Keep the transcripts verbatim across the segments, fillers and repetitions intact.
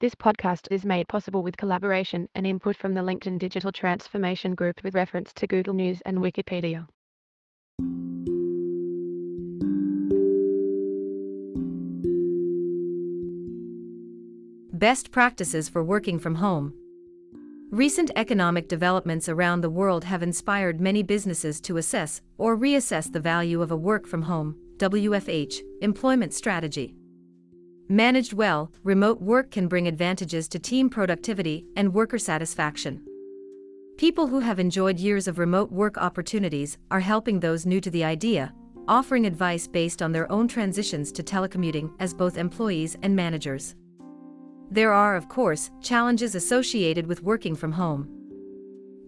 This podcast is made possible with collaboration and input from the LinkedIn Digital Transformation Group with reference to Google News and Wikipedia. Best practices for working from home. Recent economic developments around the world have inspired many businesses to assess or reassess the value of a work-from-home W F H employment strategy. Managed well, remote work can bring advantages to team productivity and worker satisfaction. People who have enjoyed years of remote work opportunities are helping those new to the idea, offering advice based on their own transitions to telecommuting as both employees and managers. There are, of course, challenges associated with working from home.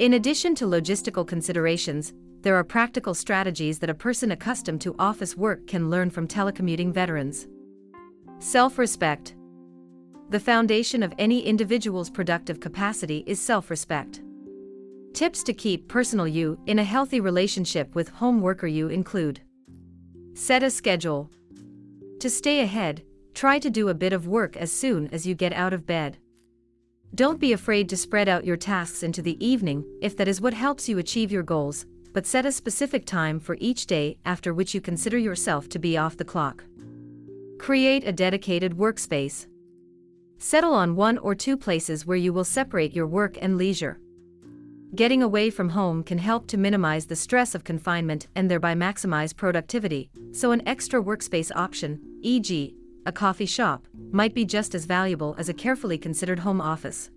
In addition to logistical considerations, there are practical strategies that a person accustomed to office work can learn from telecommuting veterans. Self-respect. The foundation of any individual's productive capacity is self-respect. Tips to keep personal you in a healthy relationship with home worker you include: set a schedule. To stay ahead, try to do a bit of work as soon as you get out of bed. Don't be afraid to spread out your tasks into the evening if that is what helps you achieve your goals, but set a specific time for each day after which you consider yourself to be off the clock. Create a dedicated workspace. Settle on one or two places where you will separate your work and leisure. Getting away from home can help to minimize the stress of confinement and thereby maximize productivity, so an extra workspace option, for example, a coffee shop, might be just as valuable as a carefully considered home office.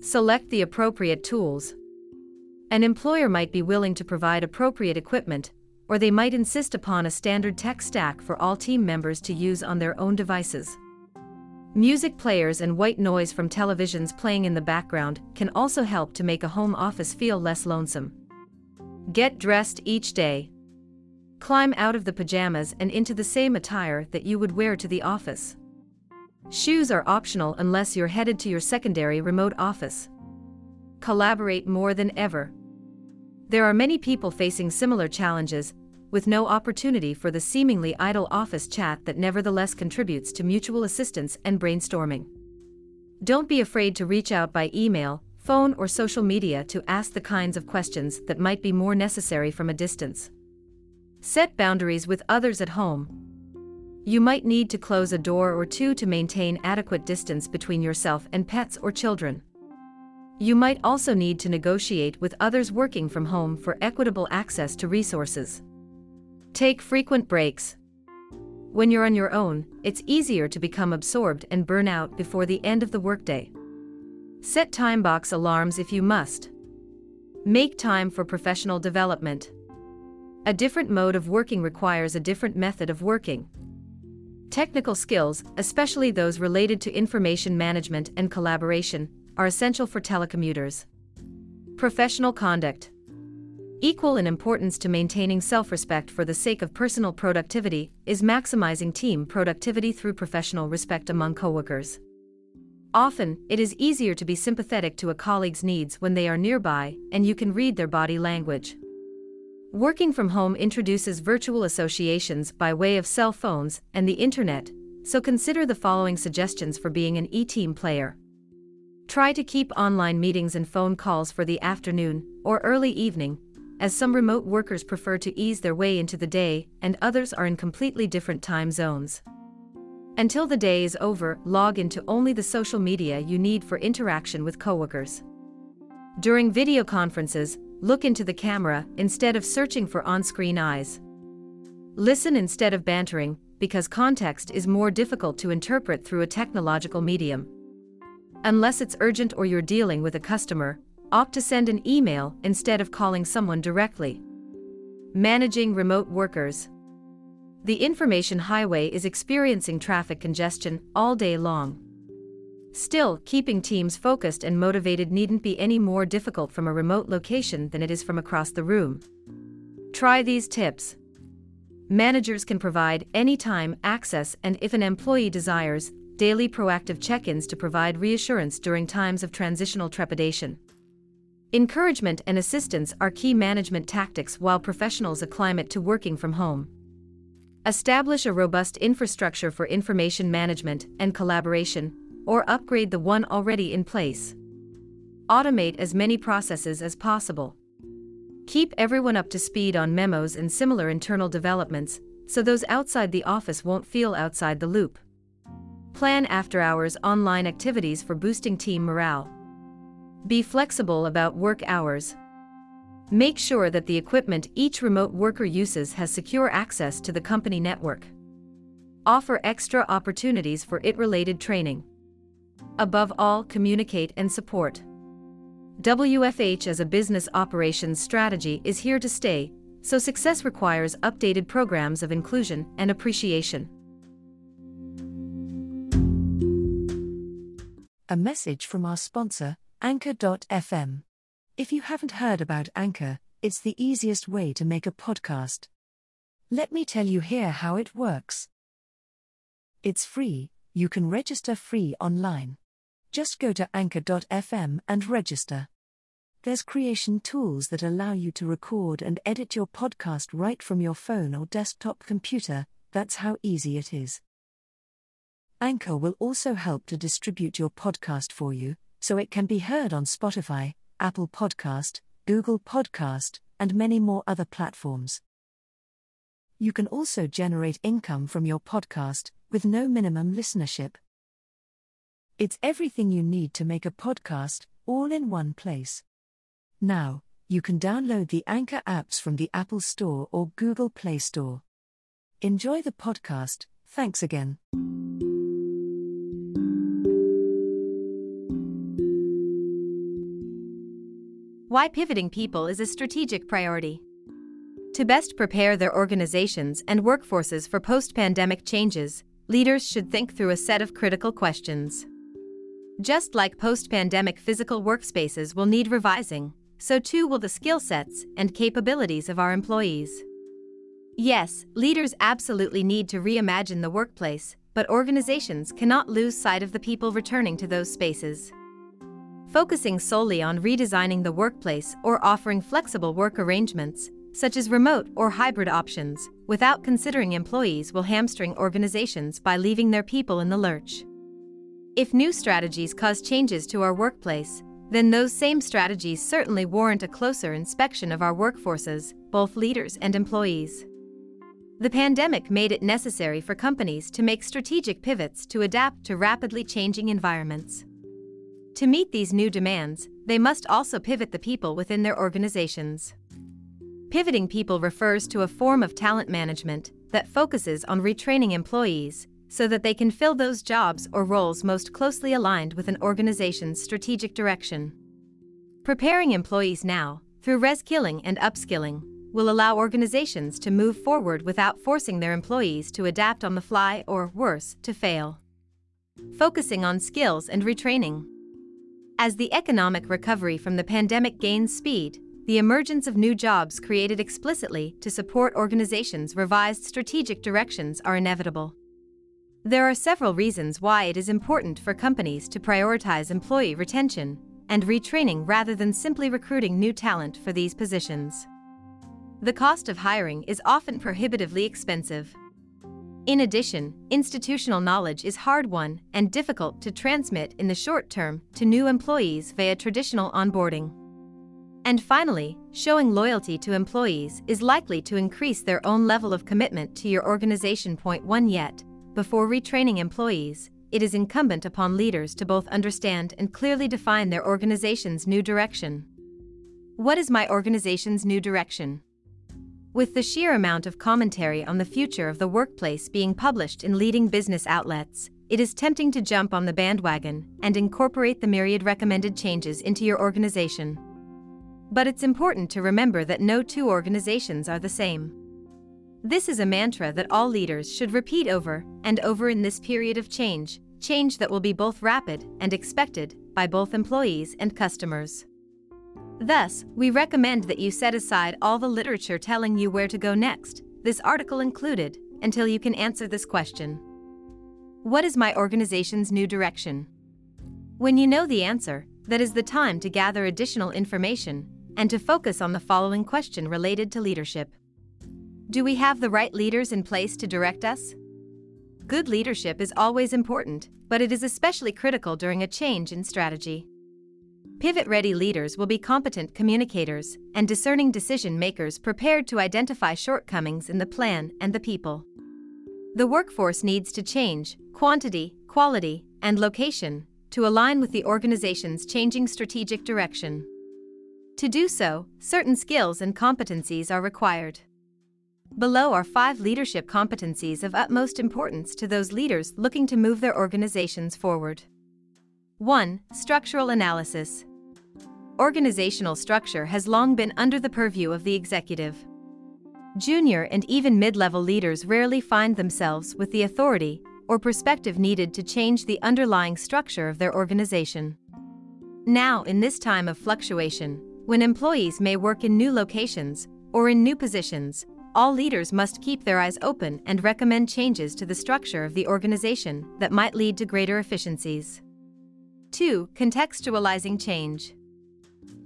Select the appropriate tools. An employer might be willing to provide appropriate equipment, or they might insist upon a standard tech stack for all team members to use on their own devices. Music players and white noise from televisions playing in the background can also help to make a home office feel less lonesome. Get dressed each day. Climb out of the pajamas and into the same attire that you would wear to the office. Shoes are optional unless you're headed to your secondary remote office. Collaborate more than ever. There are many people facing similar challenges, with no opportunity for the seemingly idle office chat that nevertheless contributes to mutual assistance and brainstorming. Don't be afraid to reach out by email, phone, or social media to ask the kinds of questions that might be more necessary from a distance. Set boundaries with others at home. You might need to close a door or two to maintain adequate distance between yourself and pets or children. You might also need to negotiate with others working from home for equitable access to resources. Take frequent breaks. When you're on your own, it's easier to become absorbed and burn out before the end of the workday. Set time box alarms if you must. Make time for professional development. A different mode of working requires a different method of working. Technical skills, especially those related to information management and collaboration, are essential for telecommuters. Professional conduct. Equal in importance to maintaining self-respect for the sake of personal productivity is maximizing team productivity through professional respect among coworkers. Often, it is easier to be sympathetic to a colleague's needs when they are nearby and you can read their body language. Working from home introduces virtual associations by way of cell phones and the internet, so consider the following suggestions for being an e-team player. Try to keep online meetings and phone calls for the afternoon or early evening, as some remote workers prefer to ease their way into the day and others are in completely different time zones. Until the day is over, log into only the social media you need for interaction with coworkers. During video conferences, look into the camera instead of searching for on-screen eyes. Listen instead of bantering, because context is more difficult to interpret through a technological medium. Unless it's urgent or you're dealing with a customer, opt to send an email instead of calling someone directly. Managing remote workers. The information highway is experiencing traffic congestion all day long. Still, keeping teams focused and motivated needn't be any more difficult from a remote location than it is from across the room. Try these tips. Managers can provide anytime access, and if an employee desires, daily proactive check-ins to provide reassurance during times of transitional trepidation. Encouragement and assistance are key management tactics while professionals acclimate to working from home. Establish a robust infrastructure for information management and collaboration, or upgrade the one already in place. Automate as many processes as possible. Keep everyone up to speed on memos and similar internal developments, so those outside the office won't feel outside the loop. Plan after-hours online activities for boosting team morale. Be flexible about work hours. Make sure that the equipment each remote worker uses has secure access to the company network. Offer extra opportunities for I T-related training. Above all, communicate and support. W F H as a business operations strategy is here to stay, so success requires updated programs of inclusion and appreciation. A message from our sponsor, Anchor dot F M. If you haven't heard about Anchor, it's the easiest way to make a podcast. Let me tell you here how it works. It's free, you can register free online. Just go to Anchor dot F M and register. There's creation tools that allow you to record and edit your podcast right from your phone or desktop computer. That's how easy it is. Anchor will also help to distribute your podcast for you, so it can be heard on Spotify, Apple Podcast, Google Podcast, and many more other platforms. You can also generate income from your podcast, with no minimum listenership. It's everything you need to make a podcast, all in one place. Now, you can download the Anchor apps from the Apple Store or Google Play Store. Enjoy the podcast. Thanks again. Why pivoting people is a strategic priority. To best prepare their organizations and workforces for post-pandemic changes, leaders should think through a set of critical questions. Just like post-pandemic physical workspaces will need revising, so too will the skill sets and capabilities of our employees. Yes, leaders absolutely need to reimagine the workplace, but organizations cannot lose sight of the people returning to those spaces. Focusing solely on redesigning the workplace or offering flexible work arrangements, such as remote or hybrid options, without considering employees will hamstring organizations by leaving their people in the lurch. If new strategies cause changes to our workplace, then those same strategies certainly warrant a closer inspection of our workforces, both leaders and employees. The pandemic made it necessary for companies to make strategic pivots to adapt to rapidly changing environments. To meet these new demands, they must also pivot the people within their organizations. Pivoting people refers to a form of talent management that focuses on retraining employees so that they can fill those jobs or roles most closely aligned with an organization's strategic direction. Preparing employees now, through reskilling and upskilling, will allow organizations to move forward without forcing their employees to adapt on the fly or, worse, to fail. Focusing on skills and retraining. As the economic recovery from the pandemic gains speed, the emergence of new jobs created explicitly to support organizations' revised strategic directions are inevitable. There are several reasons why it is important for companies to prioritize employee retention and retraining rather than simply recruiting new talent for these positions. The cost of hiring is often prohibitively expensive. In addition, institutional knowledge is hard-won and difficult to transmit in the short term to new employees via traditional onboarding. And finally, showing loyalty to employees is likely to increase their own level of commitment to your organization. one Yet, before retraining employees, it is incumbent upon leaders to both understand and clearly define their organization's new direction. What is my organization's new direction? With the sheer amount of commentary on the future of the workplace being published in leading business outlets, it is tempting to jump on the bandwagon and incorporate the myriad recommended changes into your organization. But it's important to remember that no two organizations are the same. This is a mantra that all leaders should repeat over and over in this period of change, change that will be both rapid and expected by both employees and customers. Thus, we recommend that you set aside all the literature telling you where to go next, this article included, until you can answer this question. What is my organization's new direction? When you know the answer, that is the time to gather additional information and to focus on the following question related to leadership. Do we have the right leaders in place to direct us? Good leadership is always important, but it is especially critical during a change in strategy. Pivot-ready leaders will be competent communicators and discerning decision-makers prepared to identify shortcomings in the plan and the people. The workforce needs to change quantity, quality, and location to align with the organization's changing strategic direction. To do so, certain skills and competencies are required. Below are five leadership competencies of utmost importance to those leaders looking to move their organizations forward. one. Structural analysis. Organizational structure has long been under the purview of the executive. Junior and even mid-level leaders rarely find themselves with the authority or perspective needed to change the underlying structure of their organization. Now, in this time of fluctuation, when employees may work in new locations or in new positions, all leaders must keep their eyes open and recommend changes to the structure of the organization that might lead to greater efficiencies. two. Contextualizing change.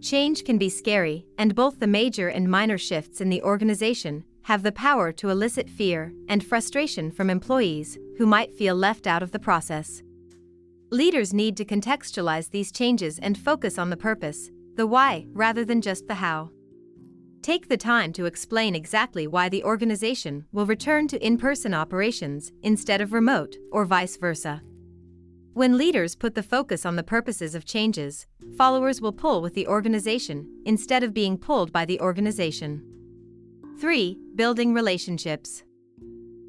Change can be scary, and both the major and minor shifts in the organization have the power to elicit fear and frustration from employees who might feel left out of the process. Leaders need to contextualize these changes and focus on the purpose, the why, rather than just the how. Take the time to explain exactly why the organization will return to in-person operations instead of remote or vice versa. When leaders put the focus on the purposes of changes, followers will pull with the organization instead of being pulled by the organization. three. Building relationships.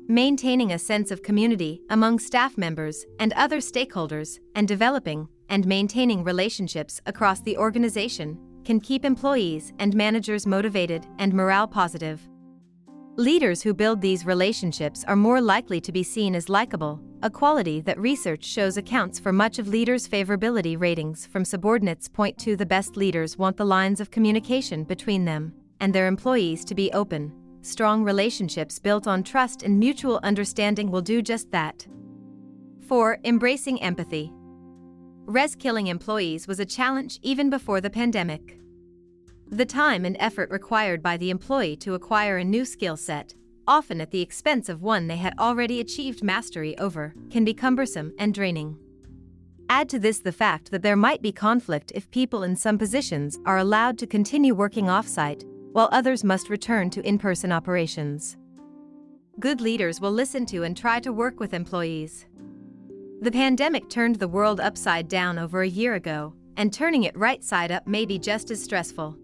Maintaining a sense of community among staff members and other stakeholders and developing and maintaining relationships across the organization can keep employees and managers motivated and morale positive. Leaders who build these relationships are more likely to be seen as likable, a quality that research shows accounts for much of leaders' favorability ratings from subordinates. Point to the best leaders want the lines of communication between them and their employees to be open. Strong relationships built on trust and mutual understanding will do just that. four. Embracing empathy. Reskilling employees was a challenge even before the pandemic. The time and effort required by the employee to acquire a new skill set, often at the expense of one they had already achieved mastery over, can be cumbersome and draining. Add to this the fact that there might be conflict if people in some positions are allowed to continue working off-site, while others must return to in-person operations. Good leaders will listen to and try to work with employees. The pandemic turned the world upside down over a year ago, and turning it right side up may be just as stressful.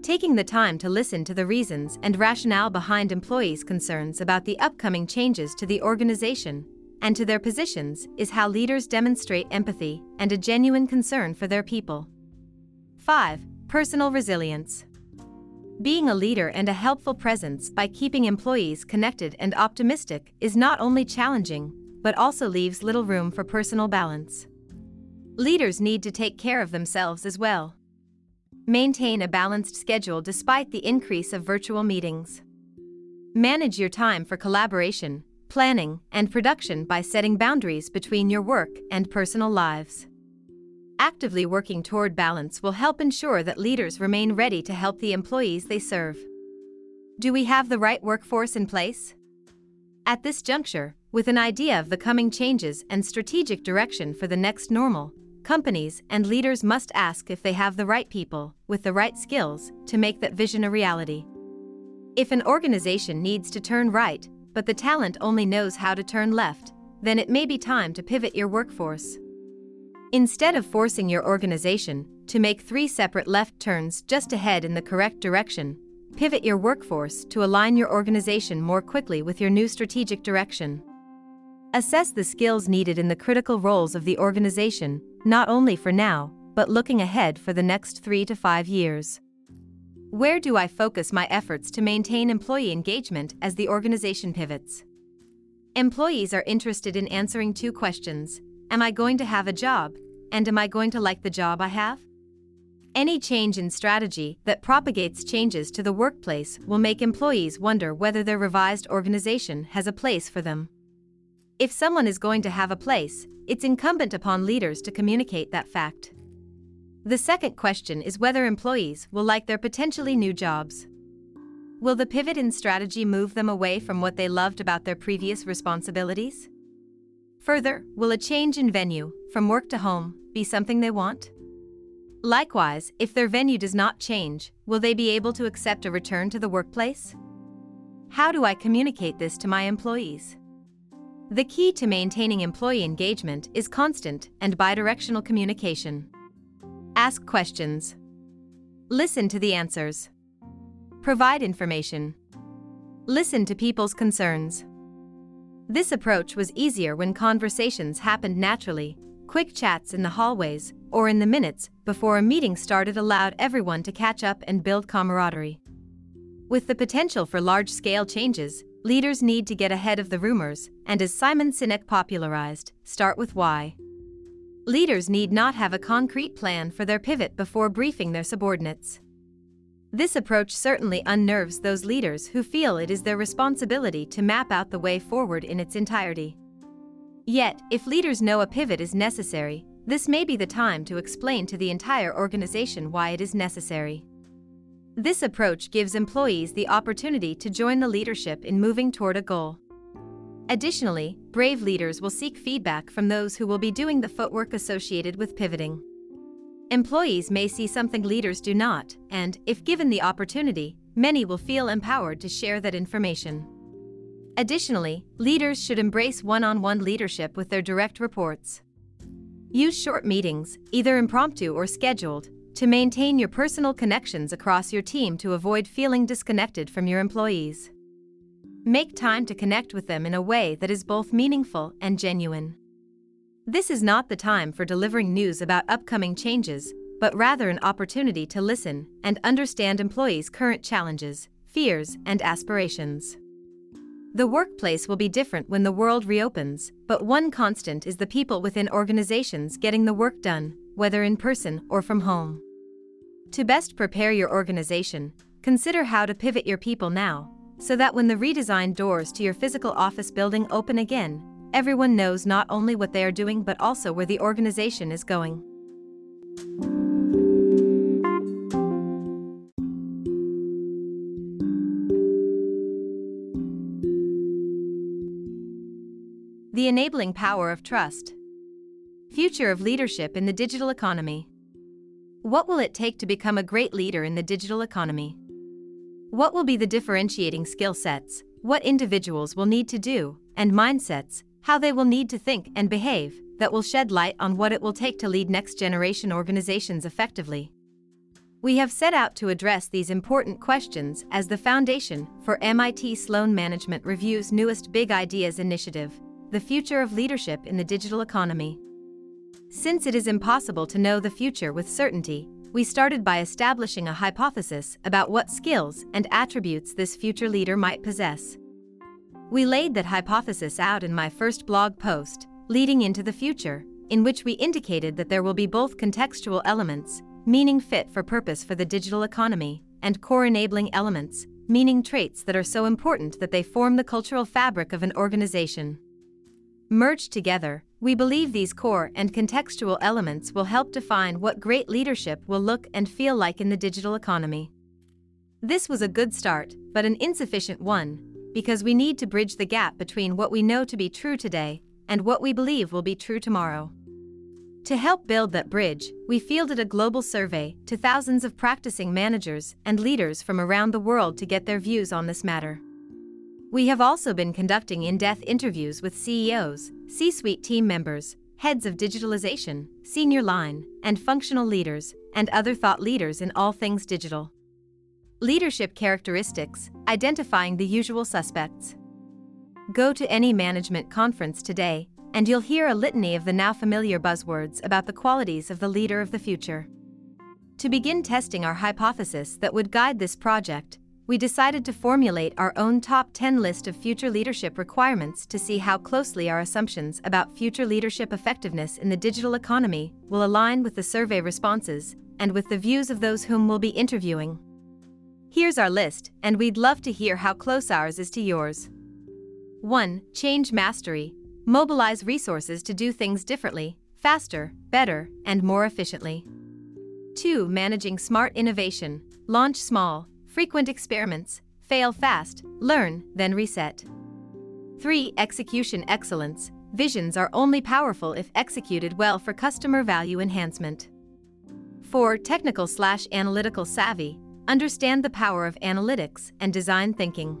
Taking the time to listen to the reasons and rationale behind employees' concerns about the upcoming changes to the organization and to their positions is how leaders demonstrate empathy and a genuine concern for their people. five. Personal resilience. Being a leader and a helpful presence by keeping employees connected and optimistic is not only challenging, but also leaves little room for personal balance. Leaders need to take care of themselves as well. Maintain a balanced schedule despite the increase of virtual meetings. Manage your time for collaboration, planning, and production by setting boundaries between your work and personal lives. Actively working toward balance will help ensure that leaders remain ready to help the employees they serve. Do we have the right workforce in place? At this juncture, with an idea of the coming changes and strategic direction for the next normal, companies and leaders must ask if they have the right people, with the right skills, to make that vision a reality. If an organization needs to turn right, but the talent only knows how to turn left, then it may be time to pivot your workforce. Instead of forcing your organization to make three separate left turns just to head in the correct direction, pivot your workforce to align your organization more quickly with your new strategic direction. Assess the skills needed in the critical roles of the organization, not only for now, but looking ahead for the next three to five years. Where do I focus my efforts to maintain employee engagement as the organization pivots? Employees are interested in answering two questions: am I going to have a job, and am I going to like the job I have? Any change in strategy that propagates changes to the workplace will make employees wonder whether their revised organization has a place for them. If someone is going to have a place, it's incumbent upon leaders to communicate that fact. The second question is whether employees will like their potentially new jobs. Will the pivot in strategy move them away from what they loved about their previous responsibilities? Further, will a change in venue, from work to home, be something they want? Likewise, if their venue does not change, will they be able to accept a return to the workplace? How do I communicate this to my employees? The key to maintaining employee engagement is constant and bidirectional communication. Ask questions. Listen to the answers. Provide information. Listen to people's concerns. This approach was easier when conversations happened naturally. Quick chats in the hallways or in the minutes before a meeting started allowed everyone to catch up and build camaraderie. With the potential for large-scale changes, leaders need to get ahead of the rumors, and as Simon Sinek popularized, start with why. Leaders need not have a concrete plan for their pivot before briefing their subordinates. This approach certainly unnerves those leaders who feel it is their responsibility to map out the way forward in its entirety. Yet, if leaders know a pivot is necessary, this may be the time to explain to the entire organization why it is necessary. This approach gives employees the opportunity to join the leadership in moving toward a goal. Additionally, brave leaders will seek feedback from those who will be doing the footwork associated with pivoting. Employees may see something leaders do not, and, if given the opportunity, many will feel empowered to share that information. Additionally, leaders should embrace one-on-one leadership with their direct reports. Use short meetings, either impromptu or scheduled, to maintain your personal connections across your team to avoid feeling disconnected from your employees. Make time to connect with them in a way that is both meaningful and genuine. This is not the time for delivering news about upcoming changes, but rather an opportunity to listen and understand employees' current challenges, fears, and aspirations. The workplace will be different when the world reopens, but one constant is the people within organizations getting the work done, whether in person or from home. To best prepare your organization, consider how to pivot your people now, so that when the redesigned doors to your physical office building open again, everyone knows not only what they are doing but also where the organization is going. The enabling power of trust. Future of leadership in the digital economy. What will it take to become a great leader in the digital economy? What will be the differentiating skill sets, what individuals will need to do, and mindsets, how they will need to think and behave, that will shed light on what it will take to lead next-generation organizations effectively? We have set out to address these important questions as the foundation for M I T Sloan Management Review's newest Big Ideas initiative, The Future of Leadership in the Digital Economy. Since it is impossible to know the future with certainty, we started by establishing a hypothesis about what skills and attributes this future leader might possess. We laid that hypothesis out in my first blog post, Leading into the Future, in which we indicated that there will be both contextual elements, meaning fit for purpose for the digital economy, and core enabling elements, meaning traits that are so important that they form the cultural fabric of an organization. Merged together, we believe these core and contextual elements will help define what great leadership will look and feel like in the digital economy. This was a good start, but an insufficient one, because we need to bridge the gap between what we know to be true today and what we believe will be true tomorrow. To help build that bridge, we fielded a global survey to thousands of practicing managers and leaders from around the world to get their views on this matter. We have also been conducting in-depth interviews with C E Os, C-suite team members, heads of digitalization, senior line, and functional leaders, and other thought leaders in all things digital. Leadership characteristics, identifying the usual suspects. Go to any management conference today, and you'll hear a litany of the now familiar buzzwords about the qualities of the leader of the future. To begin testing our hypothesis that would guide this project, we decided to formulate our own top ten list of future leadership requirements to see how closely our assumptions about future leadership effectiveness in the digital economy will align with the survey responses and with the views of those whom we'll be interviewing. Here's our list, and we'd love to hear how close ours is to yours. one Change mastery. Mobilize resources to do things differently, faster, better, and more efficiently. two Managing smart innovation. Launch small, frequent experiments, fail fast, learn, then reset. three Execution excellence. Visions are only powerful if executed well for customer value enhancement. four. Technical slash analytical savvy. Understand the power of analytics and design thinking.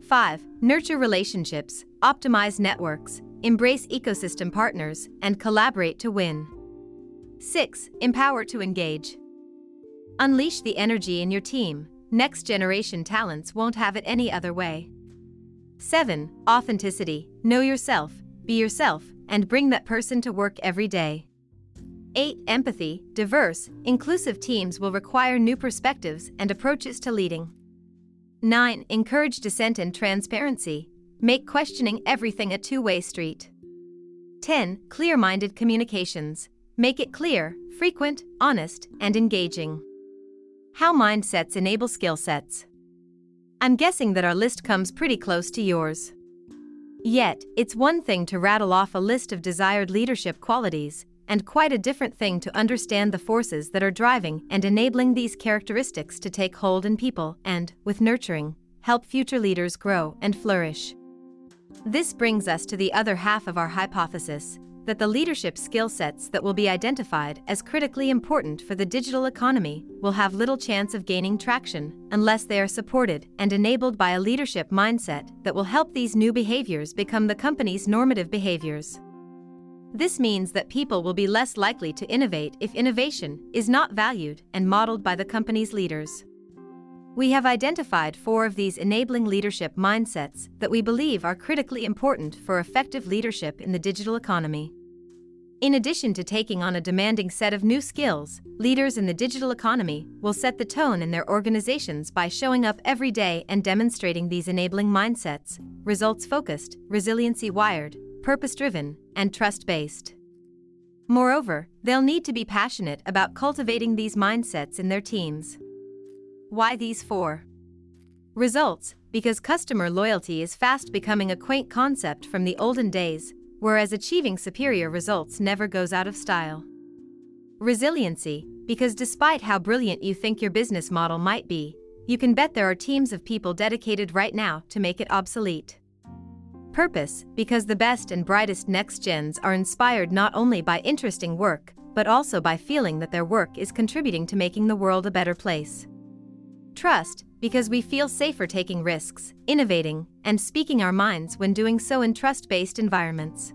five. Nurture relationships, optimize networks, embrace ecosystem partners, and collaborate to win. six. Empower to engage. Unleash the energy in your team. Next-generation talents won't have it any other way. seven. Authenticity. Know yourself, be yourself, and bring that person to work every day. eight. Empathy. Diverse, inclusive teams will require new perspectives and approaches to leading. nine. Encourage dissent and transparency. Make questioning everything a two-way street. ten. Clear-minded communications. Make it clear, frequent, honest, and engaging. How mindsets enable skill sets. I'm guessing that our list comes pretty close to yours. Yet, it's one thing to rattle off a list of desired leadership qualities, and quite a different thing to understand the forces that are driving and enabling these characteristics to take hold in people and, with nurturing, help future leaders grow and flourish. This brings us to the other half of our hypothesis, that the leadership skill sets that will be identified as critically important for the digital economy will have little chance of gaining traction unless they are supported and enabled by a leadership mindset that will help these new behaviors become the company's normative behaviors. This means that people will be less likely to innovate if innovation is not valued and modeled by the company's leaders. We have identified four of these enabling leadership mindsets that we believe are critically important for effective leadership in the digital economy. In addition to taking on a demanding set of new skills, leaders in the digital economy will set the tone in their organizations by showing up every day and demonstrating these enabling mindsets: results-focused, resiliency-wired, purpose-driven, and trust-based. Moreover, they'll need to be passionate about cultivating these mindsets in their teams. Why these four? Results, because customer loyalty is fast becoming a quaint concept from the olden days, whereas achieving superior results never goes out of style. Resiliency, because despite how brilliant you think your business model might be, you can bet there are teams of people dedicated right now to make it obsolete. Purpose, because the best and brightest next-gens are inspired not only by interesting work, but also by feeling that their work is contributing to making the world a better place. Trust, because we feel safer taking risks, innovating, and speaking our minds when doing so in trust-based environments.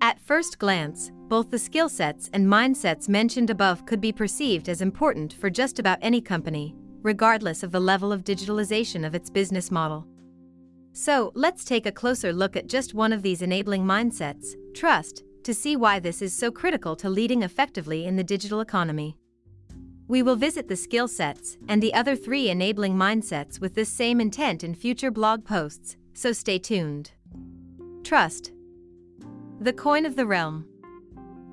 At first glance, both the skill sets and mindsets mentioned above could be perceived as important for just about any company, regardless of the level of digitalization of its business model. So, let's take a closer look at just one of these enabling mindsets, trust, to see why this is so critical to leading effectively in the digital economy. We will visit the skill sets and the other three enabling mindsets with this same intent in future blog posts, so stay tuned. Trust. The coin of the realm.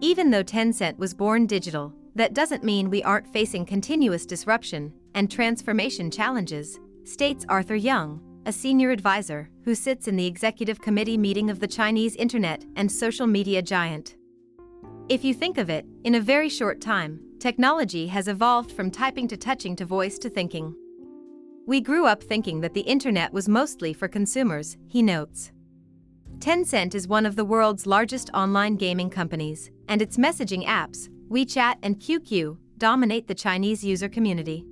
Even though Tencent was born digital, that doesn't mean we aren't facing continuous disruption and transformation challenges, states Arthur Young, a senior advisor who sits in the executive committee meeting of the Chinese internet and social media giant. If you think of it, in a very short time, technology has evolved from typing to touching to voice to thinking. We grew up thinking that the internet was mostly for consumers, he notes. Tencent is one of the world's largest online gaming companies, and its messaging apps, WeChat and Q Q, dominate the Chinese user community.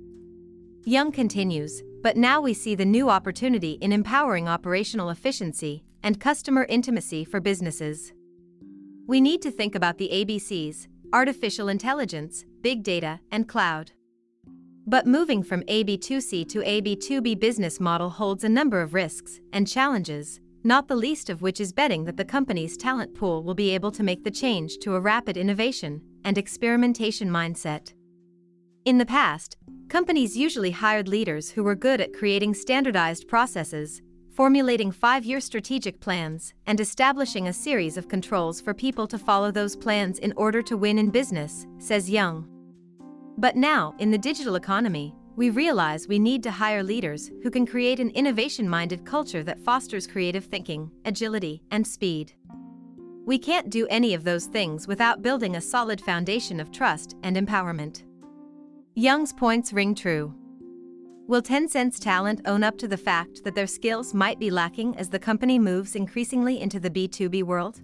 Young continues, but now we see the new opportunity in empowering operational efficiency and customer intimacy for businesses. We need to think about the A B Cs, artificial intelligence, big data, and cloud. But moving from A B two C to A B two B business model holds a number of risks and challenges, not the least of which is betting that the company's talent pool will be able to make the change to a rapid innovation and experimentation mindset. In the past, companies usually hired leaders who were good at creating standardized processes, formulating five-year strategic plans, and establishing a series of controls for people to follow those plans in order to win in business, says Young. But now, in the digital economy, we realize we need to hire leaders who can create an innovation-minded culture that fosters creative thinking, agility, and speed. We can't do any of those things without building a solid foundation of trust and empowerment. Young's points ring true. Will Tencent's talent own up to the fact that their skills might be lacking as the company moves increasingly into the B two B world?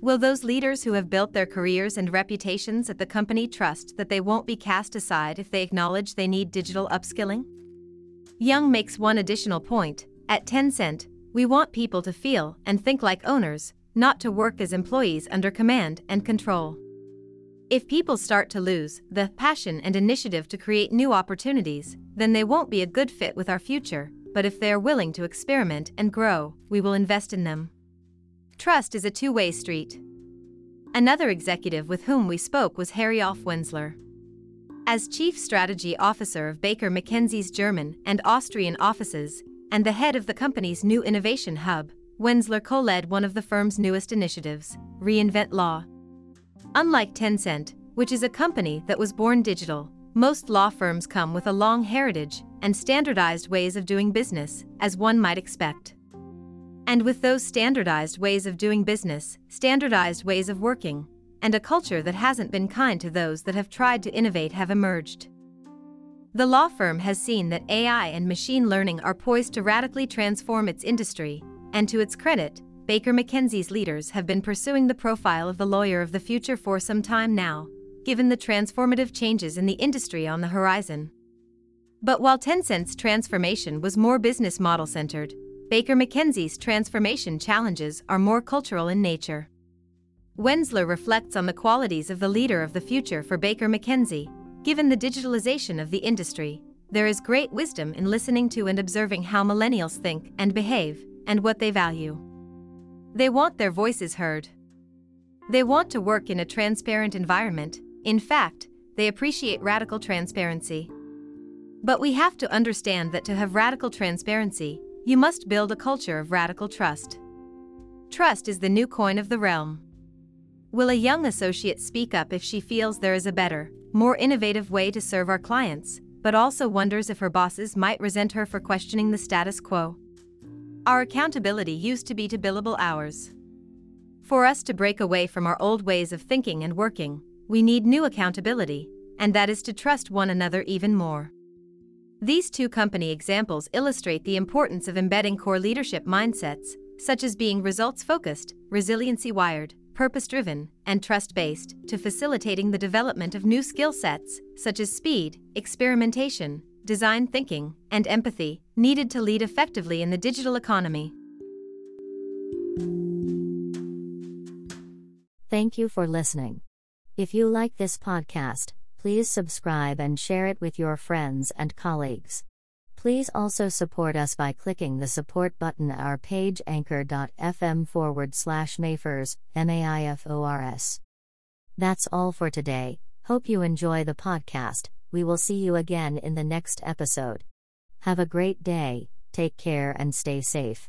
Will those leaders who have built their careers and reputations at the company trust that they won't be cast aside if they acknowledge they need digital upskilling? Young makes one additional point. At Tencent, we want people to feel and think like owners, not to work as employees under command and control. If people start to lose the passion and initiative to create new opportunities, then they won't be a good fit with our future, but if they are willing to experiment and grow, we will invest in them. Trust is a two-way street. Another executive with whom we spoke was Herioff Wenzler. As Chief Strategy Officer of Baker McKenzie's German and Austrian offices, and the head of the company's new innovation hub, Wenzler co-led one of the firm's newest initiatives, Reinvent Law. Unlike Tencent, which is a company that was born digital, most law firms come with a long heritage and standardized ways of doing business, as one might expect. And with those standardized ways of doing business, standardized ways of working, and a culture that hasn't been kind to those that have tried to innovate have emerged. The law firm has seen that A I and machine learning are poised to radically transform its industry, and to its credit, Baker McKenzie's leaders have been pursuing the profile of the lawyer of the future for some time now, given the transformative changes in the industry on the horizon. But while Tencent's transformation was more business model-centered, Baker McKenzie's transformation challenges are more cultural in nature. Wenzler reflects on the qualities of the leader of the future for Baker McKenzie. Given the digitalization of the industry, there is great wisdom in listening to and observing how millennials think and behave, and what they value. They want their voices heard. They want to work in a transparent environment. In fact, they appreciate radical transparency. But we have to understand that to have radical transparency, you must build a culture of radical trust. Trust is the new coin of the realm. Will a young associate speak up if she feels there is a better, more innovative way to serve our clients, but also wonders if her bosses might resent her for questioning the status quo? Our accountability used to be to billable hours. For us to break away from our old ways of thinking and working, we need new accountability, and that is to trust one another even more. These two company examples illustrate the importance of embedding core leadership mindsets, such as being results-focused, resiliency-wired, purpose-driven, and trust-based, to facilitating the development of new skill sets, such as speed, experimentation, design thinking, and empathy, needed to lead effectively in the digital economy. Thank you for listening. If you like this podcast, please subscribe and share it with your friends and colleagues. Please also support us by clicking the support button at our page anchor.fm forward slash Mayfors, M A I F O R S. That's all for today. Hope you enjoy the podcast. We will see you again in the next episode. Have a great day, take care and stay safe.